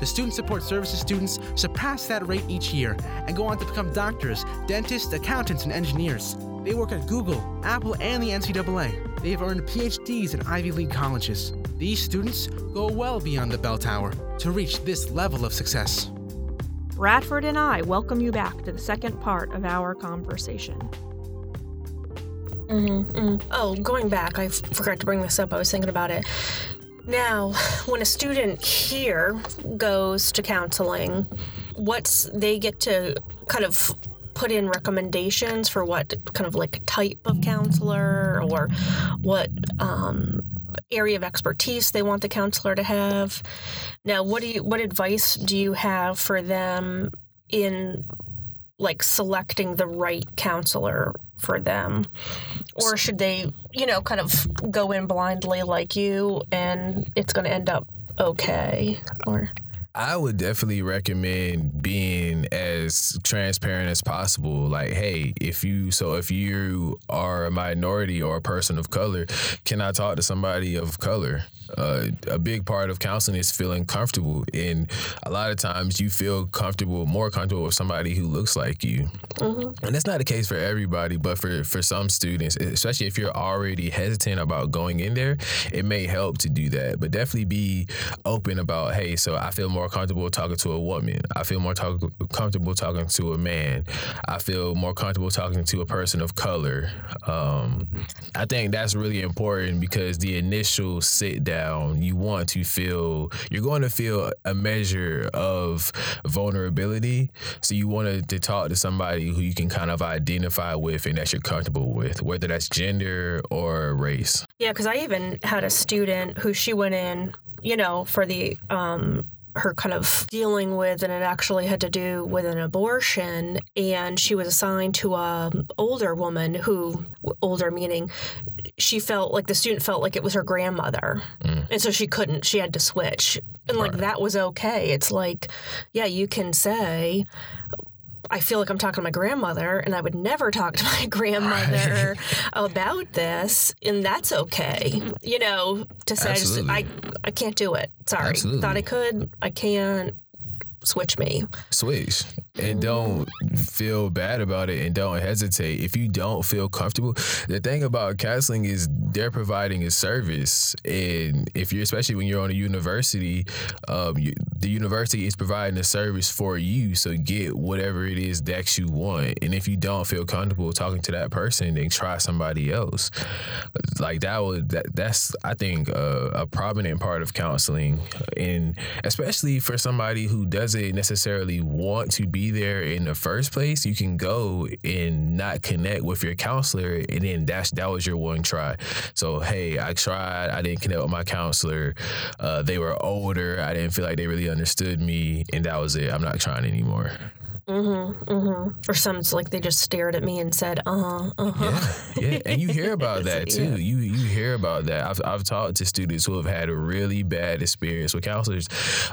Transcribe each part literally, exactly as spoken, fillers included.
The Student Support Services students surpass that rate each year and go on to become doctors, dentists, accountants, and engineers. They work at Google, Apple, and the N C double A. They have earned P H Ds in Ivy League colleges. These students go well beyond the bell tower to reach this level of success. Bradford and I welcome you back to the second part of our conversation. Mm-hmm, mm-hmm. Oh, going back, I forgot to bring this up. I was thinking about it. Now, when a student here goes to counseling, what's they get to kind of put in recommendations for what kind of like type of counselor or what um, area of expertise they want the counselor to have. Now, what do you what advice do you have for them in like selecting the right counselor for them? Or should they, you know, kind of go in blindly like you and it's going to end up okay? Or I would definitely recommend being as transparent as possible. Like, hey, if you so if you are a minority or a person of color, can I talk to somebody of color? Uh, a big part of counseling is feeling comfortable. And a lot of times you feel comfortable, more comfortable with somebody who looks like you. Mm-hmm. And that's not the case for everybody, but for, for some students, especially if you're already hesitant about going in there, it may help to do that. But definitely be open about, hey, so I feel more comfortable talking to a woman. I feel more talk- comfortable talking to a man. I feel more comfortable talking to a person of color. Um, I think that's really important because the initial sit down, you want to feel, you're going to feel a measure of vulnerability. So you want to talk to somebody who you can kind of identify with and that you're comfortable with, whether that's gender or race. Yeah, because I even had a student who she went in, you know, for the, um, her kind of dealing with, and it actually had to do with an abortion. And she was assigned to an older woman who, older meaning, she felt like the student felt like it was her grandmother. Mm. And so she couldn't, she had to switch. And like, right. That was okay. It's like, yeah, you can say, I feel like I'm talking to my grandmother and I would never talk to my grandmother about this. And that's okay. You know, to say, I, just, I, I can't do it. Sorry. Absolutely. Thought I could. I can't. Switch me. Switch. And don't feel bad about it and don't hesitate. If you don't feel comfortable, the thing about counseling is they're providing a service. And if you're, especially when you're on a university, um, you, the university is providing a service for you. So get whatever it is that you want. And if you don't feel comfortable talking to that person, then try somebody else. Like that would, that, that's, I think, a, a prominent part of counseling. And especially for somebody who doesn't necessarily want to be there in the first place, you can go and not connect with your counselor, and then that's that was your one try. So hey, I tried, I didn't connect with my counselor, uh, they were older, I didn't feel like they really understood me, and that was it. I'm not trying anymore. Mm-hmm, mm-hmm. Or some, it's like they just stared at me and said, uh-huh, uh-huh. Yeah, yeah. And you hear about that, too. Yeah. You you hear about that. I've I've talked to students who have had a really bad experience with counselors.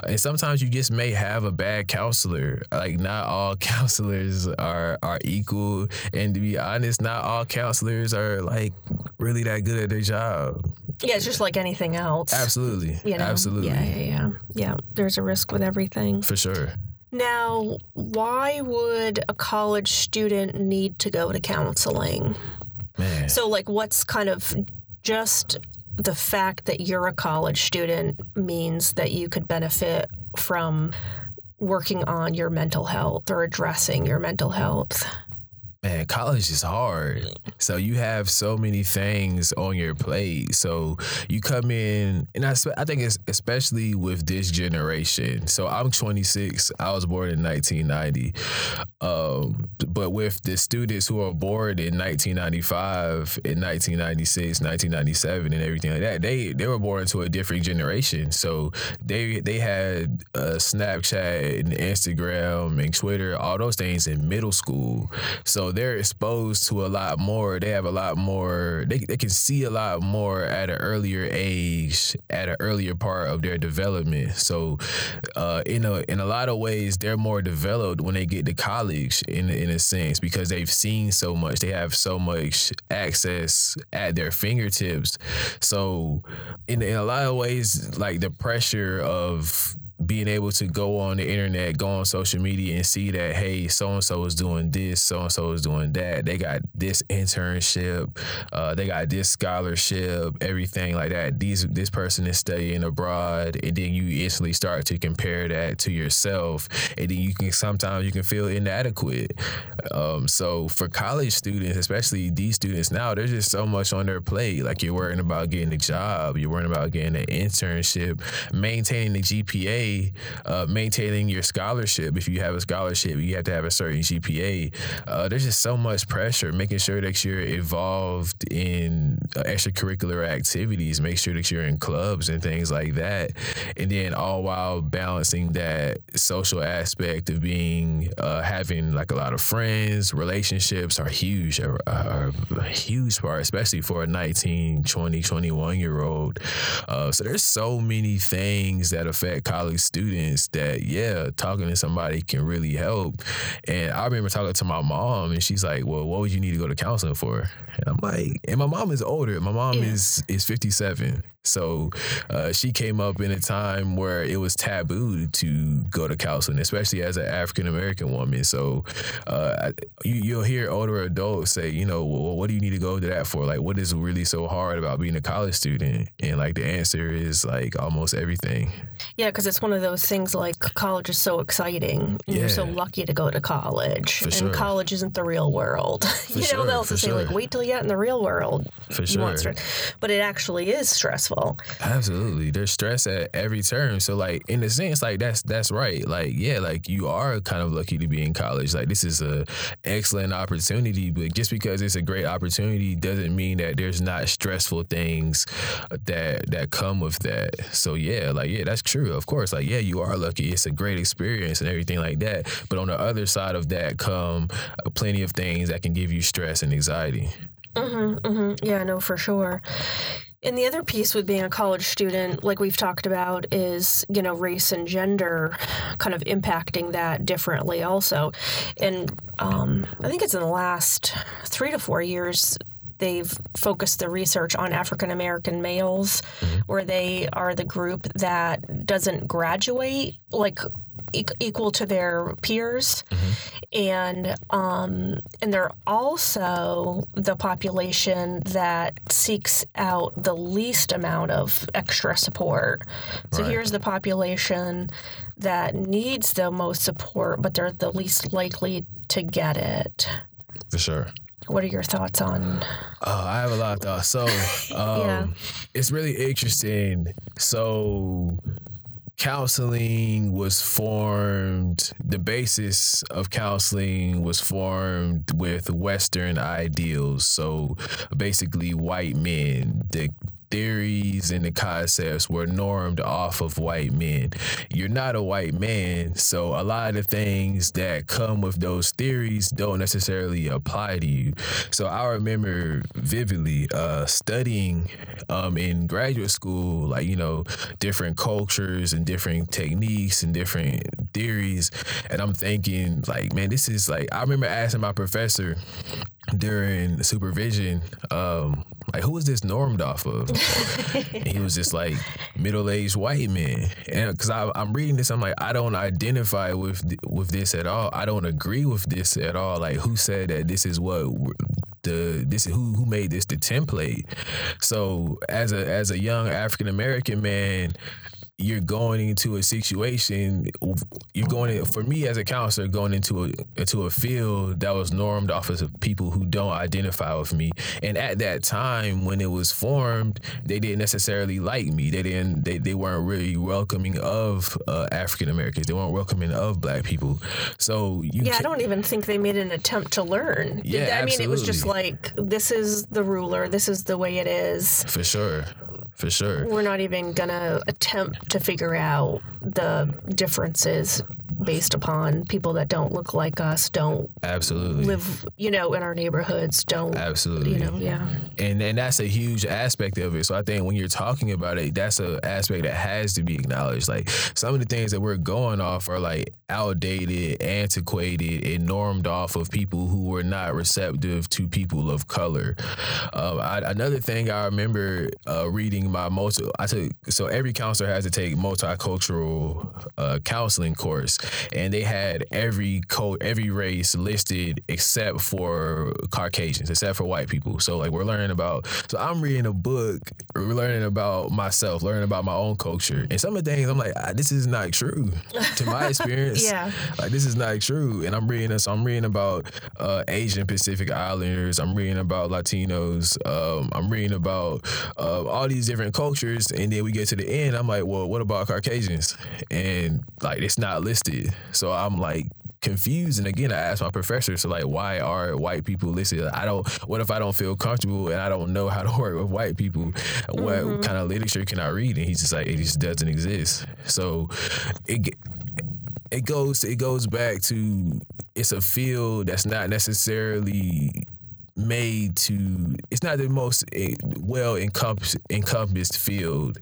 And sometimes you just may have a bad counselor. Like, not all counselors are, are equal. And to be honest, not all counselors are, like, really that good at their job. Yeah, it's just like anything else. Absolutely. You know? Absolutely. Yeah, yeah, yeah. Yeah, there's a risk with everything. For sure. Now, why would a college student need to go to counseling? Man. So, like, what's kind of just the fact that you're a college student means that you could benefit from working on your mental health or addressing your mental health? man, college is hard. So you have so many things on your plate. So you come in, and I, I think it's especially with this generation. So I'm twenty-six. I was born in nineteen ninety. Um, but with the students who are born in nineteen ninety-five, in nineteen ninety-six, nineteen ninety-seven, and everything like that, they they were born to a different generation. So they they had uh, Snapchat and Instagram and Twitter, all those things in middle school. So they're exposed to a lot more. They have a lot more. They they can see a lot more at an earlier age, at an earlier part of their development. So uh, in a in a lot of ways, they're more developed when they get to college in in a sense because they've seen so much. They have so much access at their fingertips. So in, in a lot of ways, like the pressure of being able to go on the internet, go on social media and see that, hey, so-and-so is doing this, so-and-so is doing that. They got this internship. Uh, they got this scholarship, everything like that. These, this person is studying abroad. And then you instantly start to compare that to yourself. And then you can, sometimes you can feel inadequate. Um, so for college students, especially these students now, there's just so much on their plate. Like you're worrying about getting a job. You're worrying about getting an internship, maintaining the G P A. Uh, maintaining your scholarship. If you have a scholarship, you have to have a certain G P A. Uh, there's just so much pressure, making sure that you're involved in uh, extracurricular activities, make sure that you're in clubs and things like that. And then all while balancing that social aspect of being, uh, having like a lot of friends. Relationships are huge, are, are a huge part, especially for a nineteen, twenty, twenty-one year old. Uh, so there's so many things that affect college students that, yeah, talking to somebody can really help. And I remember talking to my mom and she's like, well, what would you need to go to counseling for? And I'm like, and my mom is older. My mom yeah. is is fifty-seven. So uh, she came up in a time where it was taboo to go to counseling, especially as an African-American woman. So uh, you, you'll hear older adults say, you know, well, what do you need to go to that for? Like, what is really so hard about being a college student? And like the answer is like almost everything. Yeah, because it's one of those things like college is so exciting. Yeah. You're so lucky to go to college. For and sure. College isn't the real world. For you know, sure, they'll say sure. like, wait till you get in the real world. For you sure. Want stress. But it actually is stressful. Absolutely. There's stress at every turn. So like in a sense, like that's that's right. Like, yeah, like you are kind of lucky to be in college. Like this is a excellent opportunity, but just because it's a great opportunity doesn't mean that there's not stressful things that that come with that. So yeah, like yeah, that's true. Of course, like yeah, you are lucky. It's a great experience and everything like that. But on the other side of that come plenty of things that can give you stress and anxiety. Mm-hmm, mm-hmm. Yeah, no, for sure. And the other piece with being a college student, like we've talked about, is, you know, race and gender kind of impacting that differently also. And um, I think it's in the last three to four years, they've focused the research on African-American males, where they are the group that doesn't graduate, like, equal to their peers. Mm-hmm. And um, and they're also the population that seeks out the least amount of extra support. So right. Here's the population that needs the most support, but they're the least likely to get it. For sure. What are your thoughts on? Oh, I have a lot of thoughts. So um, yeah. It's really interesting. So counseling was formed, the basis of counseling was formed with Western ideals. So basically white men, the theories and the concepts were normed off of white men. You're not a white man, so a lot of the things that come with those theories don't necessarily apply to you. So I remember vividly uh, studying um, in graduate school, like, you know, different cultures and different techniques and different theories. And I'm thinking like, man, this is like, I remember asking my professor during supervision, um, like, who is this normed off of? And he was just like, middle-aged white men. And because I'm reading this, I'm like, I don't identify with with this at all. I don't agree with this at all. Like, who said that this is what the this is who who made this the template? So as a as a young African American man, you're going into a situation, you're going in, for me as a counselor, going into a, into a field that was normed off of people who don't identify with me. And at that time when it was formed, they didn't necessarily like me. They didn't, they, they weren't really welcoming of uh, African Americans. They weren't welcoming of black people. So you Yeah, I don't even think they made an attempt to learn. Yeah, I absolutely. mean, it was just like, this is the ruler. This is the way it is. For sure. For sure. We're not even going to attempt to figure out the differences based upon people that don't look like us, don't absolutely live, you know, in our neighborhoods, don't absolutely, you know, yeah. And and that's a huge aspect of it. So I think when you're talking about it, that's an aspect that has to be acknowledged. Like some of the things that we're going off are like outdated, antiquated, and normed off of people who were not receptive to people of color. Um, I, another thing I remember uh, reading my multi, I took so every counselor has to take multicultural uh, counseling course. And they had every code, every race listed except for Caucasians, except for white people. So like we're learning about, so I'm reading a book, we're learning about myself, learning about my own culture. And some of the things I'm like, ah, this is not true to my experience. yeah. Like this is not true. And I'm reading this, I'm reading about uh, Asian Pacific Islanders. I'm reading about Latinos. Um, I'm reading about uh, all these different cultures. And then we get to the end. I'm like, well, what about Caucasians? And like, it's not listed. So I'm like confused, and again I asked my professor, so like why are white people listed? I don't, what if I don't feel comfortable and I don't know how to work with white people? Mm-hmm. What kind of literature can I read? And he's just like, it just doesn't exist. So it it goes it goes back to, it's a field that's not necessarily made to, it's not the most well encompassed, encompassed field.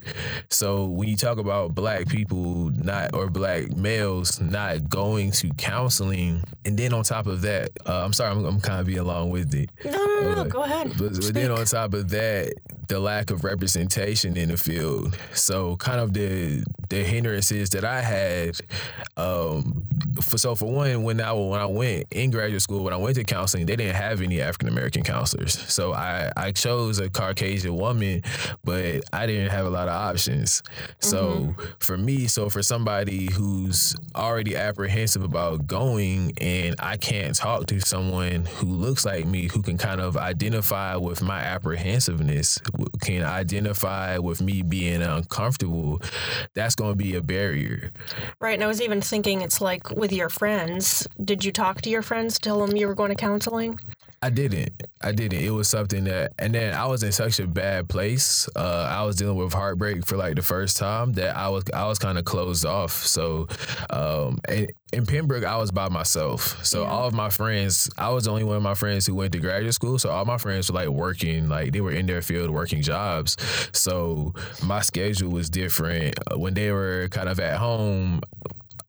So when you talk about black people not, or black males not going to counseling, and then on top of that, uh, I'm sorry, I'm, I'm kind of being long with it. No, no, no, uh, no go ahead. But, but then on top of that, the lack of representation in the field. So kind of the the hindrances that I had. Um, for so for one, when I when I went in graduate school, when I went to counseling, they didn't have any African American counselors. So I, I chose a Caucasian woman, but I didn't have a lot of options. So mm-hmm. for me, so for somebody who's already apprehensive about going, and I can't talk to someone who looks like me, who can kind of identify with my apprehensiveness, can identify with me being uncomfortable, that's going to be a barrier. Right. And I was even thinking, it's like with your friends, did you talk to your friends, tell them you were going to counseling? I didn't. I didn't. It was something that, and then I was in such a bad place. Uh, I was dealing with heartbreak for like the first time that I was, I was kind of closed off. So, um, and, in Pembroke, I was by myself. So yeah. all of my friends, I was the only one of my friends who went to graduate school. So all my friends were like working, like they were in their field working jobs. So my schedule was different. When they were kind of at home,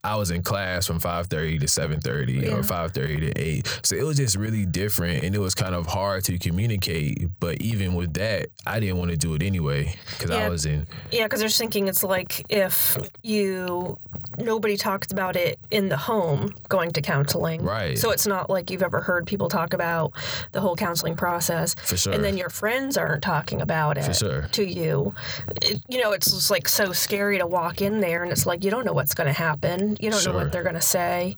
I was in class from five thirty to seven thirty yeah. or five thirty to eight. So it was just really different, and it was kind of hard to communicate. But even with that, I didn't want to do it anyway because yeah. I was in. Yeah, because they're thinking it's like if you, nobody talks about it in the home going to counseling. Right. So it's not like you've ever heard people talk about the whole counseling process. For sure. And then your friends aren't talking about it For sure. to you. It, you know, it's just like so scary to walk in there, and it's like you don't know what's going to happen. You don't sure. know what they're going to say.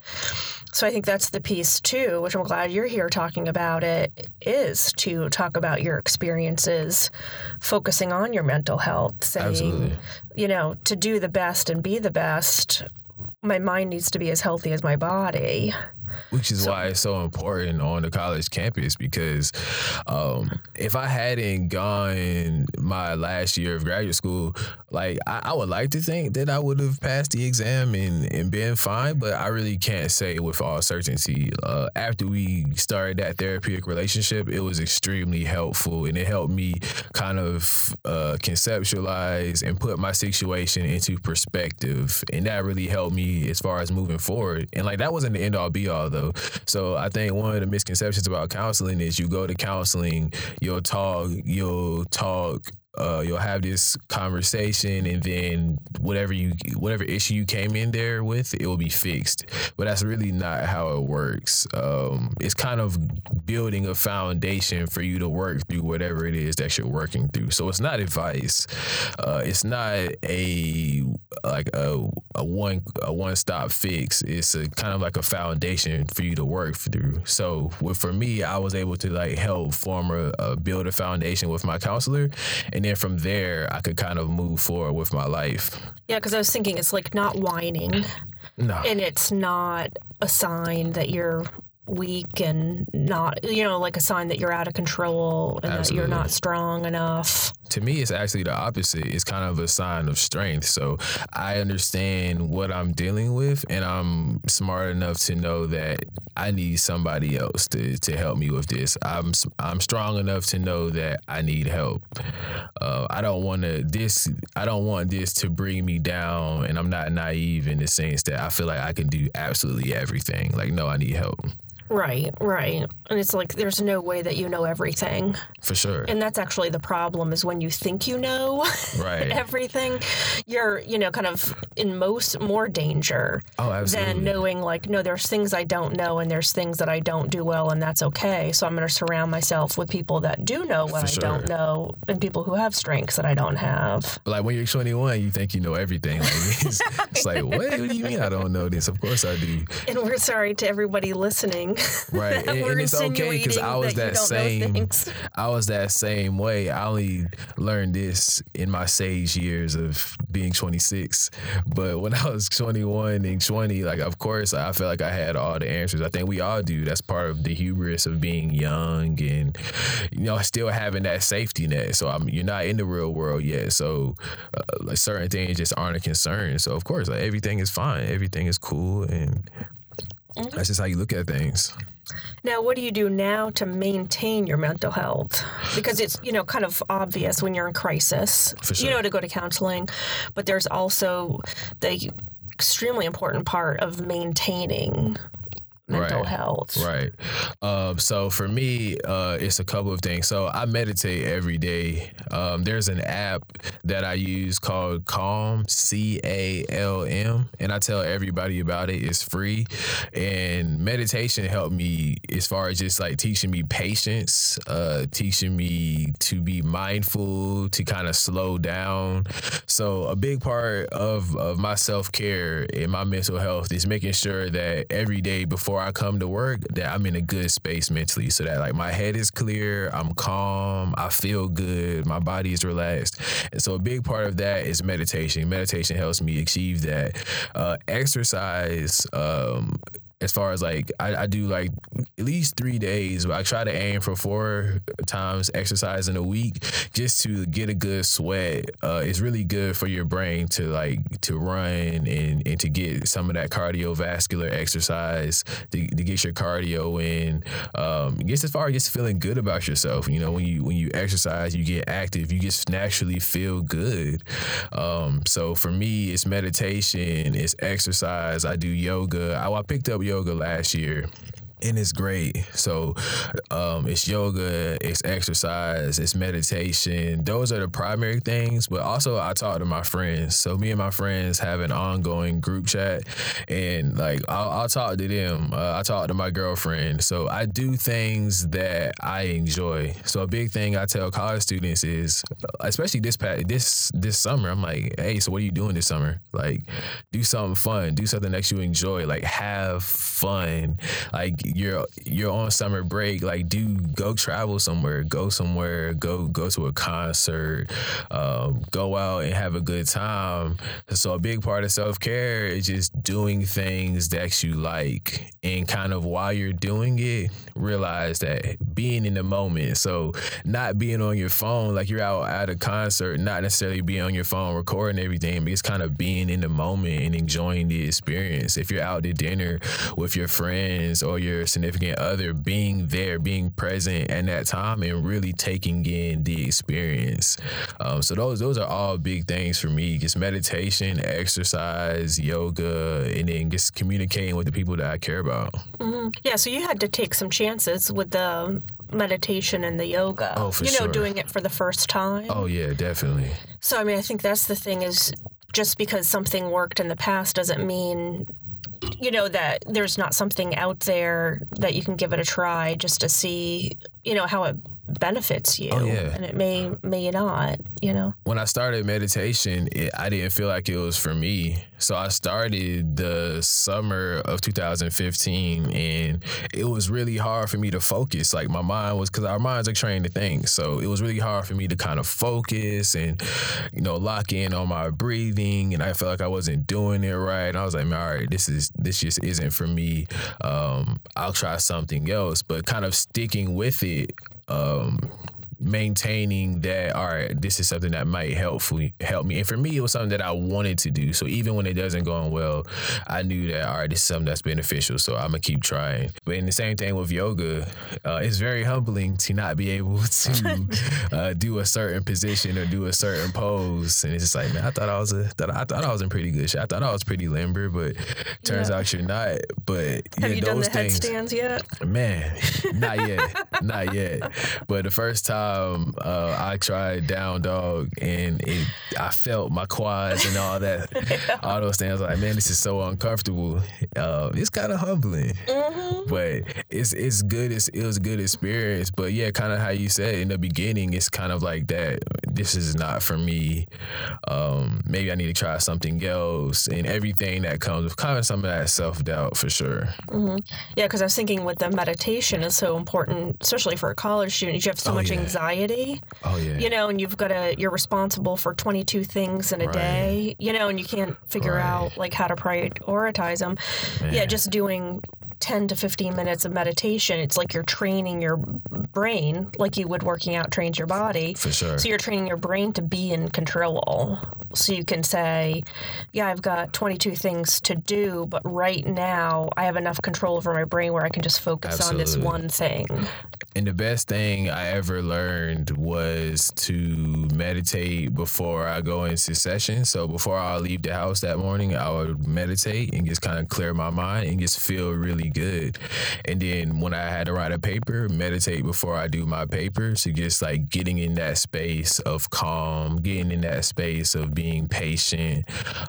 So I think that's the piece, too, which I'm glad you're here talking about it, is to talk about your experiences, focusing on your mental health, saying, Absolutely. you know, to do the best and be the best, my mind needs to be as healthy as my body. Which is so, why it's so important on the college campus, because um, if I hadn't gone my last year of graduate school, like I, I would like to think that I would have passed the exam and, and been fine, but I really can't say with all certainty. Uh, after we started that therapeutic relationship, it was extremely helpful, and it helped me kind of uh, conceptualize and put my situation into perspective, and that really helped me as far as moving forward. And like that wasn't the end all be all. Though. So I think one of the misconceptions about counseling is you go to counseling, you'll talk, you'll talk, Uh, you'll have this conversation, and then whatever you whatever issue you came in there with, it will be fixed. But that's really not how it works. Um, it's kind of building a foundation for you to work through whatever it is that you're working through. So it's not advice. Uh, it's not a like a a one a one stop fix. It's a kind of like a foundation for you to work through. So with, for me, I was able to like help form a uh, build a foundation with my counselor, and then from there I could kind of move forward with my life. Yeah, because I was thinking it's like not whining, no, and it's not a sign that you're weak and not, you know, like a sign that you're out of control and Absolutely. That you're not strong enough. To me, it's actually the opposite. It's kind of a sign of strength. So I understand what I'm dealing with, and I'm smart enough to know that I need somebody else to, to help me with this. I'm I'm strong enough to know that I need help. Uh, I don't want to this. I don't want this to bring me down, and I'm not naive in the sense that I feel like I can do absolutely everything. Like, no, I need help. Right, right. And it's like there's no way that you know everything. For sure. And that's actually the problem, is when you think you know right. everything, you're, you know, kind of in most more danger oh, absolutely. Than knowing like, no, there's things I don't know and there's things that I don't do well, and that's okay. So I'm going to surround myself with people that do know what For I sure. don't know, and people who have strengths that I don't have. Like when you're twenty-one, you think you know everything. Like, it's, it's like, what? What do you mean I don't know this? Of course I do. And we're sorry to everybody listening. Right, and, and it's okay, because I was that, that same. I was that same way. I only learned this in my sage years of being twenty-six. But when I was twenty-one and twenty, like of course I felt like I had all the answers. I think we all do. That's part of the hubris of being young, and you know, still having that safety net. So I'm, you're not in the real world yet. So uh, like certain things just aren't a concern. So of course, like everything is fine. Everything is cool, and. That's just how you look at things. Now, what do you do now to maintain your mental health? Because it's, you know, kind of obvious when you're in crisis, For sure. you know, to go to counseling. But there's also the extremely important part of maintaining mental right. health. Right. Um, so for me, uh, it's a couple of things. So I meditate every day. Um, there's an app that I use called Calm, C A L M, and I tell everybody about it. It's free. And meditation helped me as far as just like teaching me patience, uh, teaching me to be mindful, to kind of slow down. So a big part of, of my self-care and my mental health is making sure that every day before I come to work, that I'm in a good space mentally, so that like my head is clear, I'm calm, I feel good, my body is relaxed. And so a big part of that is meditation. Meditation helps me achieve that. Uh, exercise, um, as far as like, I, I do like at least three days, but I try to aim for four times exercise in a week just to get a good sweat. Uh, it's really good for your brain to like, to run and, and to get some of that cardiovascular exercise, to, to get your cardio in. Um, just as far as just feeling good about yourself, you know, when you, when you exercise, you get active, you just naturally feel good. Um, so for me, it's meditation, it's exercise. I do yoga. I, I picked up yoga last year, and it's great. So um, it's yoga, it's exercise, it's meditation. Those are the primary things, but also I talk to my friends. So me and my friends have an ongoing group chat, and like I'll, I'll talk to them. Uh, I talk to my girlfriend. So I do things that I enjoy. So a big thing I tell college students is, especially this this this summer, I'm like, hey, so what are you doing this summer? Like, do something fun. Do something that you enjoy. Like, have fun. Like, You're you're on summer break. Like, do go travel somewhere. Go somewhere. Go go to a concert. Um, go out and have a good time. So a big part of self care is just doing things that you like, and kind of while you're doing it, realize that being in the moment. So not being on your phone. Like, you're out at a concert, not necessarily being on your phone recording everything, but it's kind of being in the moment and enjoying the experience. If you're out to dinner with your friends or your significant other, being there, being present at that time, and really taking in the experience. Um, so those those are all big things for me. Just meditation, exercise, yoga, and then just communicating with the people that I care about. Mm-hmm. Yeah. So you had to take some chances with the meditation and the yoga. Oh, for sure. You know, sure. doing it for the first time. Oh, yeah, definitely. So, I mean, I think that's the thing is just because something worked in the past doesn't mean, you know, that there's not something out there that you can give it a try just to see, you know, how it benefits you. Oh, yeah. And it may, may not, you know. When I started meditation, it, I didn't feel like it was for me. So I started the summer of two thousand fifteen, and it was really hard for me to focus. Like, my mind was, because our minds are trained to think. So it was really hard for me to kind of focus and, you know, lock in on my breathing. And I felt like I wasn't doing it right. And I was like, all right, this is this just isn't for me. Um, I'll try something else. But kind of sticking with it, um, maintaining that, all right, this is something that might help help me. And for me, it was something that I wanted to do. So even when it doesn't go well, I knew that, all right, this is something that's beneficial, so I'm going to keep trying. But in the same thing with yoga, uh, it's very humbling to not be able to uh, do a certain position or do a certain pose. And it's just like, man, I thought I was a, thought, I thought I was in pretty good shape. I thought I was pretty limber, but turns yeah. out you're not. But Have yeah, you those done the things, headstands yet? Man, not yet. not yet. But the first time Um, uh, I tried down dog, and it, I felt my quads and all that, yeah. all those things. I was like, man, this is so uncomfortable. Uh, it's kind of humbling, mm-hmm. but it's it's good. It's, it was a good experience. But yeah, kind of how you said in the beginning, it's kind of like that. This is not for me. Um, maybe I need to try something else, and everything that comes with kind of some of that self doubt for sure. Mm-hmm. Yeah, because I was thinking with the meditation is so important, especially for a college student. You have so oh, much yeah. anxiety. Anxiety, oh, yeah. you know, and you've got to, you're responsible for twenty-two things in a right. day, you know, and you can't figure right. out like how to prioritize them. Man. Yeah, just doing ten to fifteen minutes of meditation, it's like you're training your brain, like you would working out trains your body. For sure. So you're training your brain to be in control. So you can say, yeah, I've got twenty-two things to do, but right now I have enough control over my brain where I can just focus Absolutely. on this one thing. And the best thing I ever learned was to meditate before I go into session. So before I leave the house that morning, I would meditate and just kind of clear my mind and just feel really good. And then when I had to write a paper, meditate before I do my paper. So just like getting in that space of calm, getting in that space of being patient,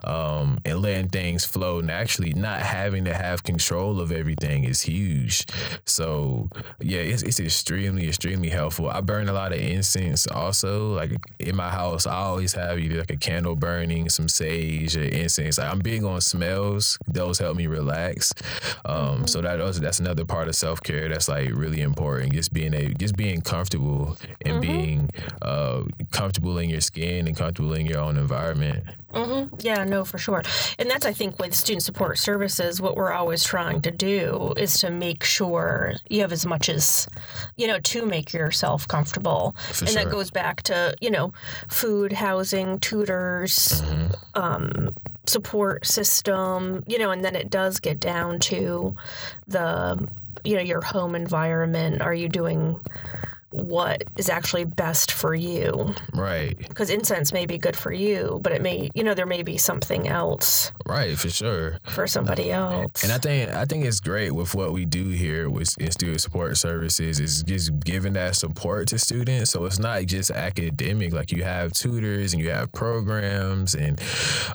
um, and letting things flow naturally, not having to have control of everything is huge. So yeah, it's, it's extremely, extremely helpful. I burn a lot of incense also. Like in my house, I always have either like a candle burning, some sage or incense. Like I'm big on smells. Those help me relax. Um, So that also, that's another part of self-care that's like really important. Just being a just being comfortable and mm-hmm. being uh, comfortable in your skin and comfortable in your own environment. Mm-hmm. Yeah, no, for sure. And that's, I think, with student support services, what we're always trying to do is to make sure you have as much as, you know, to make yourself comfortable. For and sure. that goes back to, you know, food, housing, tutors, mm-hmm. um, support system, you know, and then it does get down to the, you know, your home environment. Are you doing what is actually best for you? Right. Because incense may be good for you, but it may, you know, there may be something else. Right, for sure. For somebody else. And I think I think it's great with what we do here with in student support services is just giving that support to students. So it's not just academic. Like you have tutors and you have programs and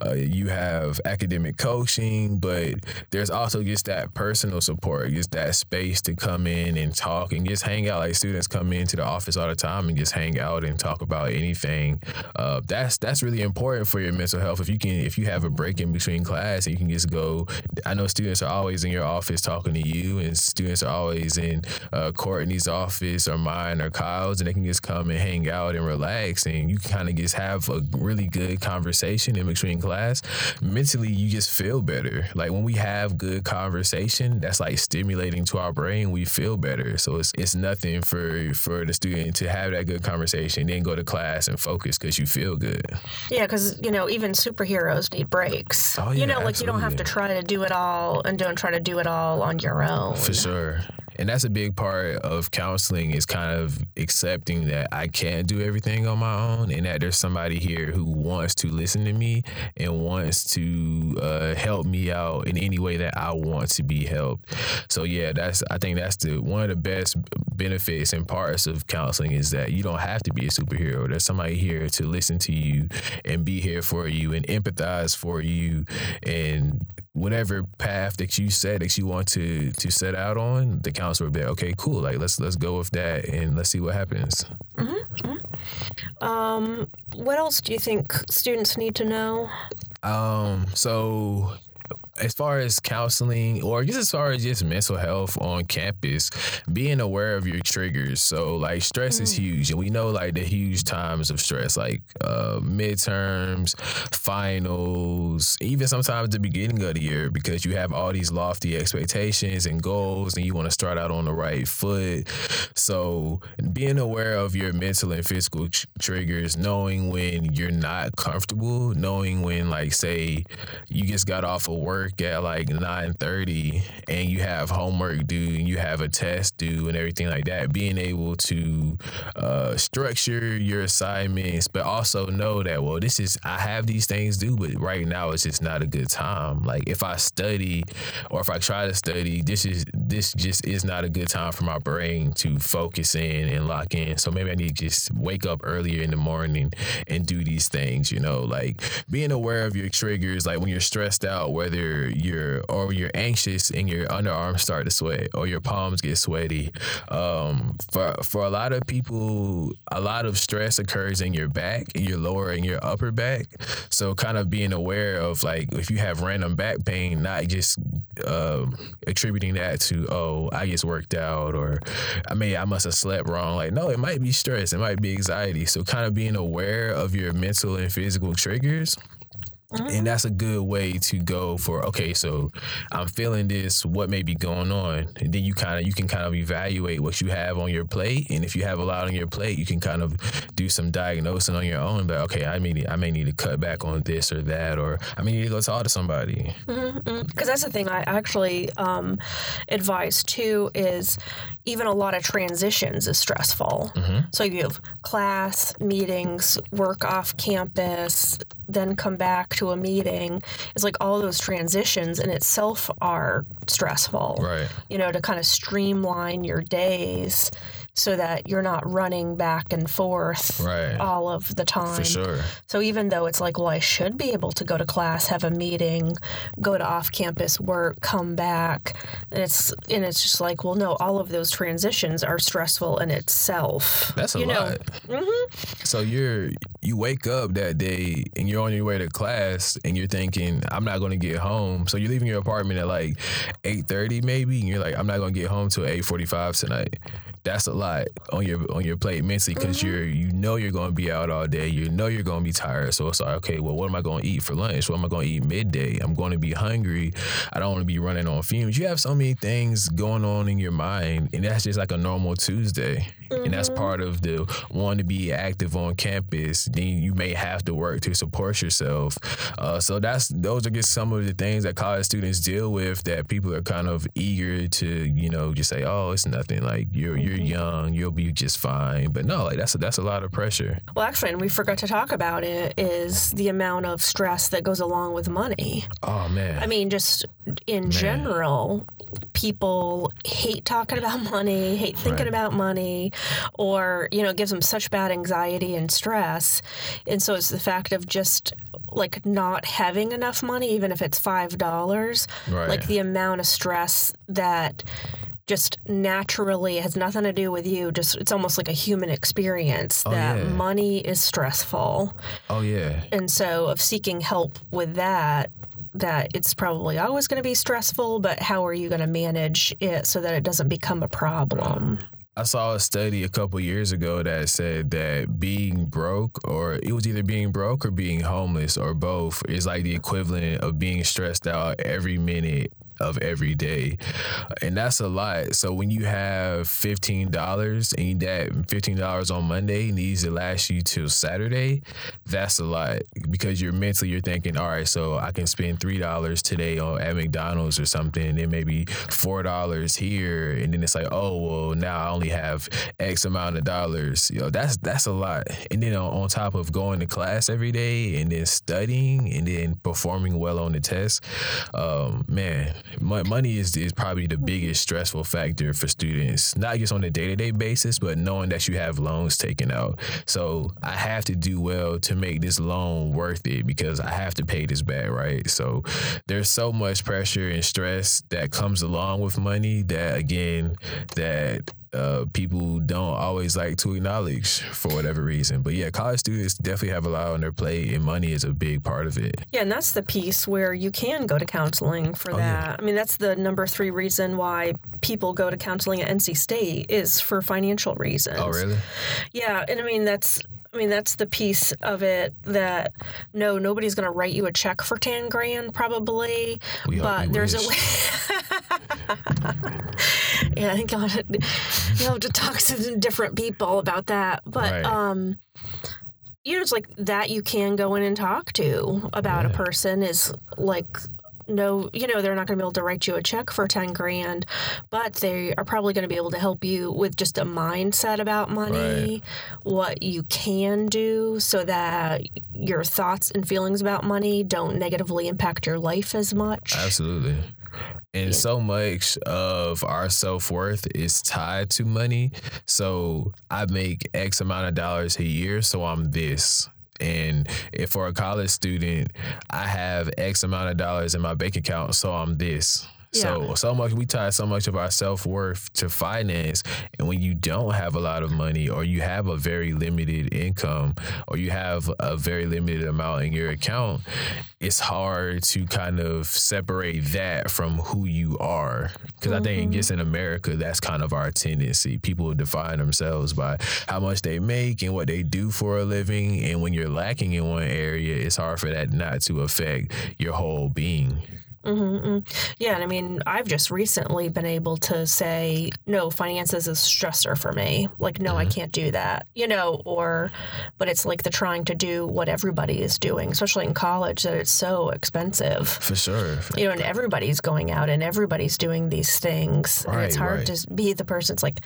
uh, you have academic coaching, but there's also just that personal support, just that space to come in and talk and just hang out. Like students come in to the office all the time and just hang out and talk about anything. Uh, that's that's really important for your mental health. If you can, if you have a break in between class and you can just go, I know students are always in your office talking to you, and students are always in uh, Courtney's office or mine or Kyle's, and they can just come and hang out and relax, and you can kind of just have a really good conversation in between class. Mentally, you just feel better. Like when we have good conversation, that's like stimulating to our brain. We feel better. So it's it's nothing for for the student to have that good conversation, then go to class and focus because you feel good. Yeah, because, you know, even superheroes need breaks. Oh, yeah, you know, like absolutely. You don't have to try to do it all and don't try to do it all on your own. For sure. And that's a big part of counseling is kind of accepting that I can't do everything on my own and that there's somebody here who wants to listen to me and wants to uh, help me out in any way that I want to be helped. So, yeah, that's I think that's the one of the best benefits and parts of counseling is that you don't have to be a superhero. There's somebody here to listen to you and be here for you and empathize for you, and whatever path that you set that you want to to set out on, the counselor will be like, okay, cool, like let's let's go with that and let's see what happens. Mm-hmm. Mm-hmm. Um, what else do you think students need to know? Um, so as far as counseling or just as far as just mental health on campus, being aware of your triggers. So like stress mm. is huge. And we know like the huge times of stress, like uh, midterms, finals, even sometimes the beginning of the year, because you have all these lofty expectations and goals and you want to start out on the right foot. So being aware of your mental and physical tr- triggers, knowing when you're not comfortable, knowing when like, say you just got off of work at like nine thirty and you have homework due and you have a test due and everything like that, being able to uh, structure your assignments, but also know that, well, this is, I have these things due, but right now it's just not a good time. Like if I study or if I try to study, this is, this just is not a good time for my brain to focus in and lock in. So maybe I need to just wake up earlier in the morning and do these things, you know, like being aware of your triggers, like when you're stressed out, whether you're or you're anxious and your underarms start to sweat or your palms get sweaty. Um, for for a lot of people, a lot of stress occurs in your back, your lower and your upper back. So kind of being aware of like if you have random back pain, not just uh, attributing that to, oh, I just worked out or I mean, I must have slept wrong. Like, no, it might be stress. It might be anxiety. So kind of being aware of your mental and physical triggers. And that's a good way to go for, okay, so I'm feeling this, what may be going on? And then you kind of, you can kind of evaluate what you have on your plate. And if you have a lot on your plate, you can kind of do some diagnosing on your own. But okay, I may, I may need to cut back on this or that, or I may need to go talk to somebody. Because mm-hmm. that's the thing I actually um, advise too, is even a lot of transitions is stressful. Mm-hmm. So you have class, meetings, work off campus, then come back to a meeting. It's like all those transitions in itself are stressful, right? You know, to kind of streamline your days so that you're not running back and forth right. all of the time. For sure. So even though it's like, well, I should be able to go to class, have a meeting, go to off-campus work, come back, and it's and it's just like, well, no, all of those transitions are stressful in itself. That's a you lot. Mm-hmm. So you're you wake up that day and you're on your way to class and you're thinking, I'm not going to get home. So you're leaving your apartment at like eight thirty maybe, and you're like, I'm not going to get home till eight forty-five tonight. That's a lot on your on your plate mentally, because mm-hmm. you're you know you're going to be out all day. You know you're going to be tired. So it's like, okay, well, what am I going to eat for lunch? What am I going to eat midday? I'm going to be hungry. I don't want to be running on fumes. You have so many things going on in your mind, and that's just like a normal Tuesday. Mm-hmm. And that's part of the wanting to be active on campus. Then you may have to work to support yourself. Uh, so that's those are just some of the things that college students deal with that people are kind of eager to, you know, just say, oh, it's nothing. Like you're you're You're young, you'll be just fine. But no, like that's a, that's a lot of pressure. Well, actually, and we forgot to talk about it, is the amount of stress that goes along with money. Oh, man. I mean, just in man. general, people hate talking about money, hate thinking right. about money, or, you know, it gives them such bad anxiety and stress. And so it's the fact of just like not having enough money, even if it's five dollars, right. like the amount of stress that just naturally has nothing to do with you. Just it's almost like a human experience oh, that yeah. money is stressful. Oh, yeah. And so of seeking help with that, that it's probably always going to be stressful, but how are you going to manage it so that it doesn't become a problem? I saw a study a couple years ago that said that being broke, or it was either being broke or being homeless or both, is like the equivalent of being stressed out every minute of every day. And that's a lot. So when you have fifteen dollars and that fifteen dollars on Monday needs to last you till Saturday, that's a lot, because you're mentally, you're thinking, all right, so I can spend three dollars today on at McDonald's or something, and then maybe four dollars here. And then it's like, oh, well, now I only have X amount of dollars. You know, that's, that's a lot. And then on, on top of going to class every day and then studying and then performing well on the test, um, man, money is, is probably the biggest stressful factor for students, not just on a day-to-day basis, but knowing that you have loans taken out. So I have to do well to make this loan worth it because I have to pay this back, right? So there's so much pressure and stress that comes along with money that, again, that Uh, people don't always like to acknowledge for whatever reason. But yeah, college students definitely have a lot on their plate, and money is a big part of it. Yeah, and that's the piece where you can go to counseling for oh, that. Yeah. I mean, that's the number three reason why people go to counseling at N C State is for financial reasons. Oh, really? Yeah, and I mean, that's... I mean, that's the piece of it that, no, nobody's going to write you a check for ten grand probably, we but there's wish. a way. Yeah, I think you'll have, to, you'll have to talk to some different people about that. But, right. um, you know, it's like that you can go in and talk to about yeah. a person is like... No, you know, they're not going to be able to write you a check for ten grand, but they are probably going to be able to help you with just a mindset about money, right. What you can do so that your thoughts and feelings about money don't negatively impact your life as much. Absolutely. And yeah. so much of our self-worth is tied to money. So I make X amount of dollars a year, so I'm this. And if for a college student, I have X amount of dollars in my bank account, so I'm this. Yeah. So, so much, we tie so much of our self-worth to finance. And when you don't have a lot of money or you have a very limited income or you have a very limited amount in your account, it's hard to kind of separate that from who you are. Because mm-hmm. I think, I guess, in America, that's kind of our tendency. People define themselves by how much they make and what they do for a living. And when you're lacking in one area, it's hard for that not to affect your whole being. Mm-hmm. Yeah, and I mean, I've just recently been able to say, no, finances is a stressor for me. Like, no, mm-hmm. I can't do that, you know, or, but it's like the trying to do what everybody is doing, especially in college, that it's so expensive. For sure. For you know, and everybody's going out and everybody's doing these things. Right, and it's hard right. to be the person that's like,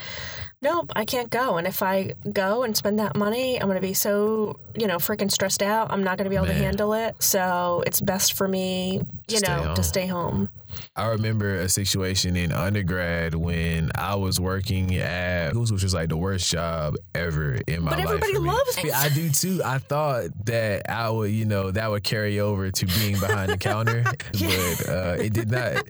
nope, I can't go. And if I go and spend that money, I'm going to be so, you know, freaking stressed out. I'm not going to be able Man. to handle it. So it's best for me, you Stay know, home. to stay home. I remember a situation in undergrad when I was working at Google, which was like the worst job ever in my life. But everybody life loves it. I do too. I thought that I would, you know, that would carry over to being behind the counter, yeah. but uh, it did not.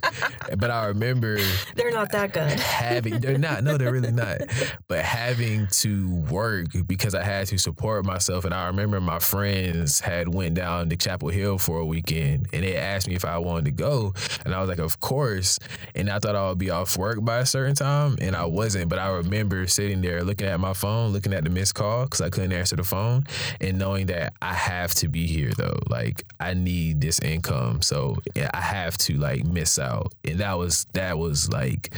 But I remember they're not that good. Having they're not. No, they're really not. But having to work because I had to support myself, and I remember my friends had went down to Chapel Hill for a weekend, and they asked me if I wanted to go, and I was like, of course. And I thought I would be off work by a certain time, and I wasn't. But I remember sitting there looking at my phone, looking at the missed call because I couldn't answer the phone, and knowing that I have to be here though. Like, I need this income, so I have to like miss out. And that was that was like,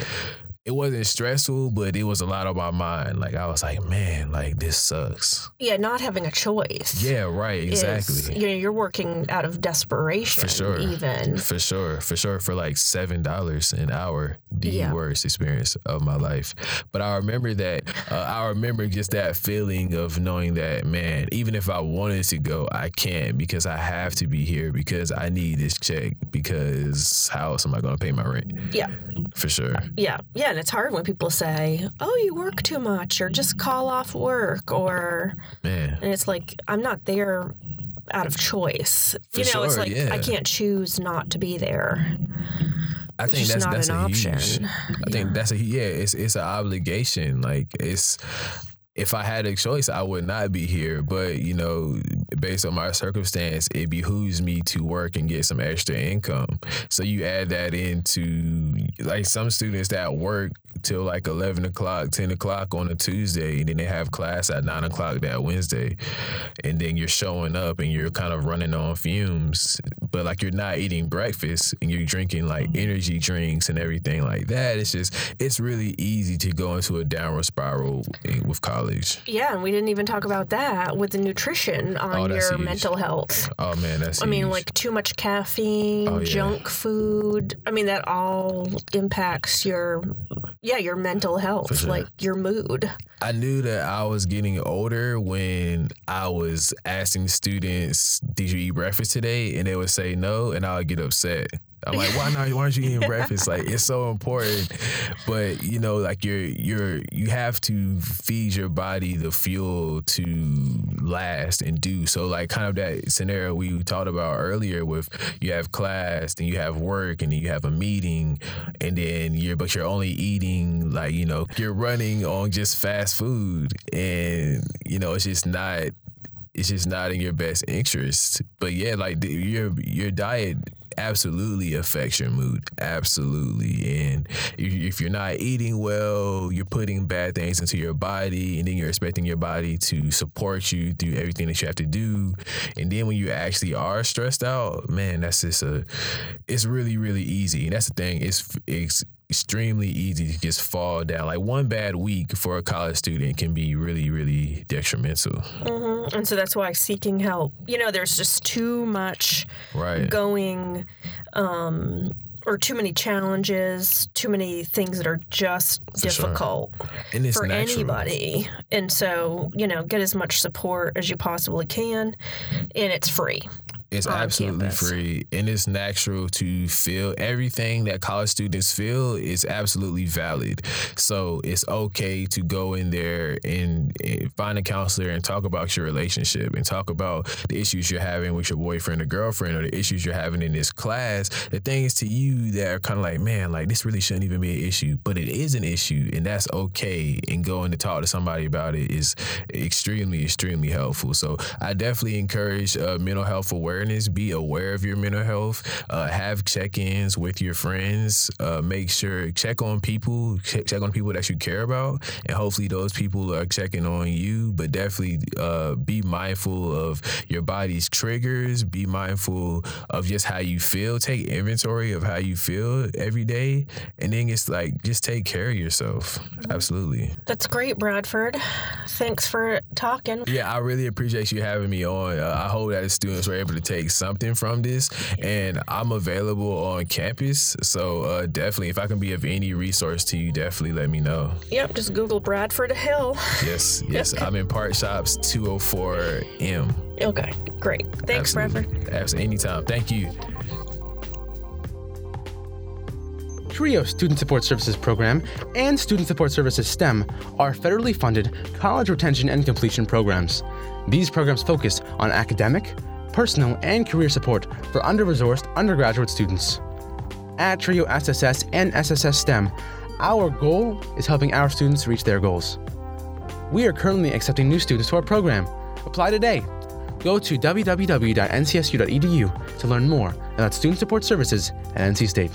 it wasn't stressful, but it was a lot on my mind. Like, I was like, man, like, this sucks. Yeah, not having a choice. Yeah, right, exactly. Is, you know, you're working out of desperation. For sure. Even. For sure, for sure. For like seven dollars an hour, the yeah. worst experience of my life. But I remember that, uh, I remember just that feeling of knowing that, man, even if I wanted to go, I can't because I have to be here because I need this check because how else am I going to pay my rent? Yeah. For sure. Yeah, yeah. And it's hard when people say, oh, you work too much, or just call off work, or Man. and it's like, I'm not there out of choice. For you know, sure, it's like yeah. I can't choose not to be there. I think it's that's not that's an a option. Huge, I yeah. think that's a yeah, it's it's an obligation. Like, it's if I had a choice, I would not be here. But, you know, based on my circumstance, it behooves me to work and get some extra income. So you add that into, like, some students that work till like eleven o'clock, ten o'clock on a Tuesday, and then they have class at nine o'clock that Wednesday. And then you're showing up and you're kind of running on fumes, but like you're not eating breakfast and you're drinking like energy drinks and everything like that. It's just, it's really easy to go into a downward spiral with college. Yeah, and we didn't even talk about that with the nutrition on oh, your huge. mental health. Oh, man, that's I huge. mean, like too much caffeine, oh, yeah. junk food. I mean, that all impacts your, yeah, your mental health, sure. like your mood. I knew that I was getting older when I was asking students, did you eat breakfast today? And they would say no, and I would get upset. I'm like, why not? Why aren't you eating breakfast? Like, it's so important. But you know, like you're you're you have to feed your body the fuel to last and do. So like kind of that scenario we talked about earlier with you have class, then you have work, and then you have a meeting, and then you're but you're only eating like, you know, you're running on just fast food, and you know, it's just not it's just not in your best interest. But yeah, like the, your your diet absolutely affects your mood, absolutely. And if you're not eating well, you're putting bad things into your body, and then you're expecting your body to support you through everything that you have to do. And then when you actually are stressed out, man, that's just a it's really, really easy. And that's the thing, it's it's extremely easy to just fall down. Like one bad week for a college student can be really, really detrimental. Mm-hmm. And so that's why seeking help, you know, there's just too much right. going um, or too many challenges, too many things that are just for difficult sure. and it's for natural. Anybody. And so, you know, get as much support as you possibly can, and it's free. It's absolutely campus. Free, and it's natural to feel everything that college students feel is absolutely valid. So it's okay to go in there and, and find a counselor and talk about your relationship and talk about the issues you're having with your boyfriend or girlfriend or the issues you're having in this class. The things to you that are kind of like, man, like this really shouldn't even be an issue, but it is an issue, and that's okay. And going to talk to somebody about it is extremely, extremely helpful. So I definitely encourage uh, mental health awareness. Be aware of your mental health. Uh, have check-ins with your friends. Uh, make sure check on people. Check, check on people that you care about, and hopefully those people are checking on you. But definitely uh, be mindful of your body's triggers. Be mindful of just how you feel. Take inventory of how you feel every day, and then it's like just take care of yourself. Absolutely. That's great, Bradford. Thanks for talking. Yeah, I really appreciate you having me on. Uh, I hope that the students were able to take something from this, and I'm available on campus, so uh, definitely if I can be of any resource to you, definitely let me know. Yep, just Google Bradford Hill. Yes, yes, I'm in Park Shops two oh four M. Okay, great. Thanks, Absolutely. Bradford. Absolutely, anytime. Thank you. TRIO Student Support Services Program and Student Support Services STEM are federally funded college retention and completion programs. These programs focus on academic, personal, and career support for under-resourced undergraduate students. At TRIO S S S and S S S STEM, our goal is helping our students reach their goals. We are currently accepting new students to our program. Apply today. Go to w w w dot n c s u dot e d u to learn more about student support services at N C State.